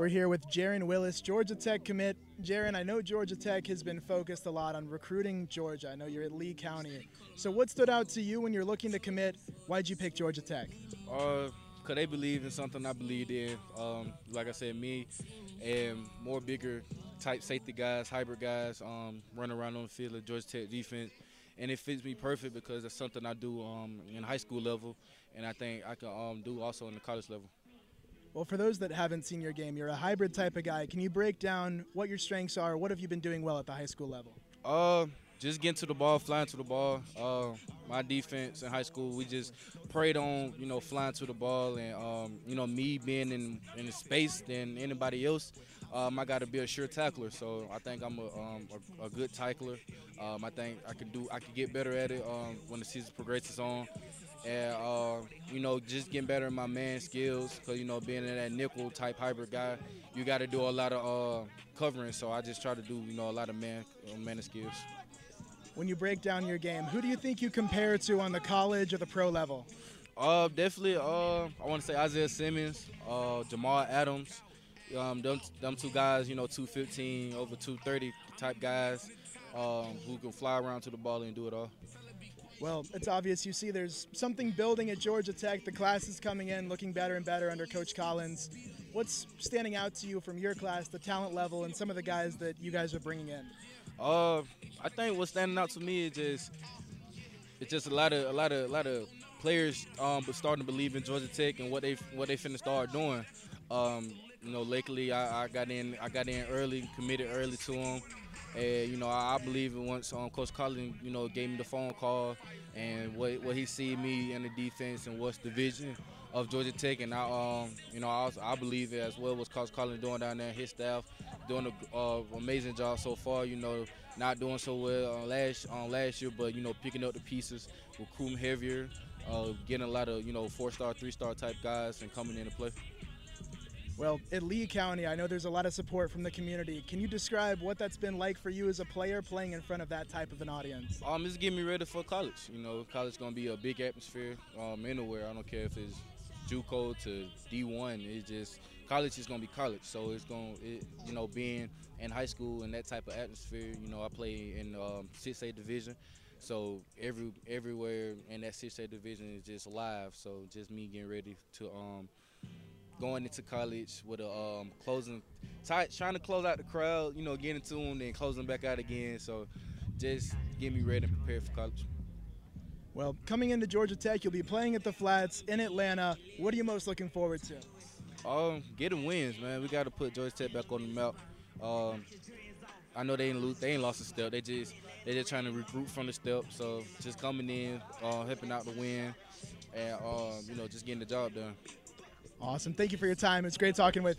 We're here with Jaron Willis, Georgia Tech commit. Jaron, I know Georgia Tech has been focused a lot on recruiting Georgia. I know you're at Lee County. So what stood out to you when you're looking to commit? Why'd you pick Georgia Tech? Because they believe in something I believed in. Like I said, me and more bigger type safety guys, hybrid guys, run around on the field of Georgia Tech defense. And it fits me perfect because it's something I do in high school level, and I think I can do also in the college level. Well, for those that haven't seen your game, you're a hybrid type of guy. Can you break down what your strengths are? What have you been doing well at the high school level? Just getting to the ball, flying to the ball. My defense in high school, we just preyed on, flying to the ball and, me being in the space than anybody else. I got to be a sure tackler, so I think I'm a good tackler. I think I could get better at it when the season progresses on. And, just getting better in my man skills because, being in that nickel type hybrid guy, you got to do a lot of covering. So I just try to do, a lot of man skills. When you break down your game, who do you think you compare to on the college or the pro level? Definitely, I want to say Isaiah Simmons, Jamal Adams. Them two guys, 215 over 230 type guys who can fly around to the ball and do it all. Well, it's obvious. You see there's something building at Georgia Tech. The class is coming in, looking better and better under Coach Collins. What's standing out to you from your class, the talent level, and some of the guys that you guys are bringing in? I think what's standing out to me is just a lot of players starting to believe in Georgia Tech and what they finna start doing. Lately I got in early, committed early to them. And, I believe it once Coach Collins, gave me the phone call and what he see me in the defense and what's the vision of Georgia Tech. And, I believe it as well what Coach Collins doing down there, his staff doing an amazing job so far, not doing so well last year, but, picking up the pieces with Coom heavier, getting a lot of, 4-star, 3-star type guys and coming into play. Well, at Lee County, I know there's a lot of support from the community. Can you describe what that's been like for you as a player playing in front of that type of an audience? It's getting me ready for college. College is going to be a big atmosphere anywhere. I don't care if it's JUCO to D1. It's just college is going to be college. So it's going to, being in high school in that type of atmosphere, I play in 6A division. So everywhere in that 6A division is just live. So just me getting ready to going into college with a trying to close out the crowd, getting into them, then closing back out again. So just get me ready and prepare for college. Well, coming into Georgia Tech, you'll be playing at the Flats in Atlanta. What are you most looking forward to? Getting wins, man. We got to put Georgia Tech back on the map. I know they ain't lost a step. They just trying to recruit from the step. So just coming in, helping out the win, and just getting the job done. Awesome. Thank you for your time. It's great talking with you.